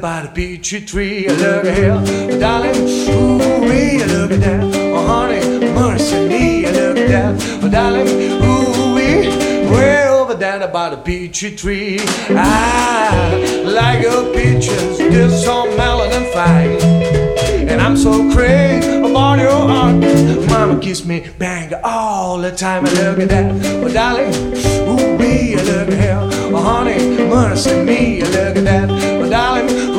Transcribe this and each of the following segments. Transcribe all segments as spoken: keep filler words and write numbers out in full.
by the peach tree. I look at here, darling, ooh-wee. I look at that, oh honey, mercy me. I look at that, oh darling, ooh-wee. Way over there by the peach tree. I like your peaches, they're so melon and fine. And I'm so crazy about your heart. Mama kiss me, bang, all the time. I look at that, oh darling, ooh-wee. I look at here, oh honey, mercy me. I look at that, oh darling, ooh-wee.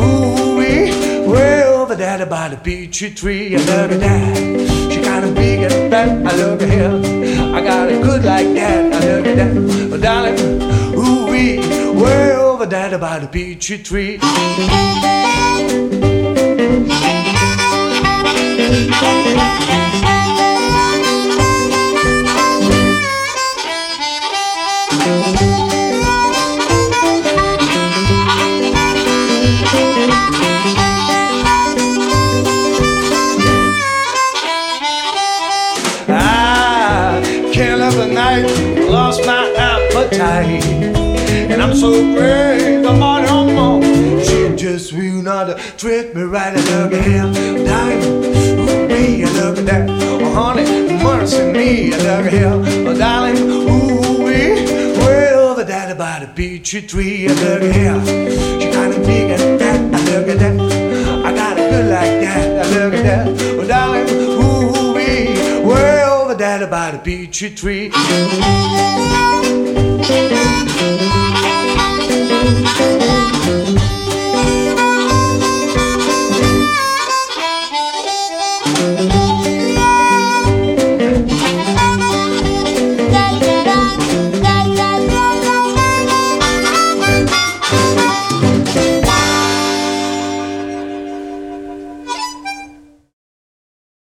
Way over there by the peach tree. I look at that, she kinda big and fat. I look at her, I got it good like that. I look at that, oh darling, ooh-wee. Way over there by the peach tree. Lost my appetite, and I'm so brave, I'm on her mom. She just will not treat me right. I look at him, darling, ooh wee. I look at that, oh honey, mercy me. I look at him, oh darling, ooh wee. Way over there by the peach tree. I look at him, she kinda big and fat. I look at that, I got a good like that. I look at that, oh darling, ooh wee. Way that about a peach tree.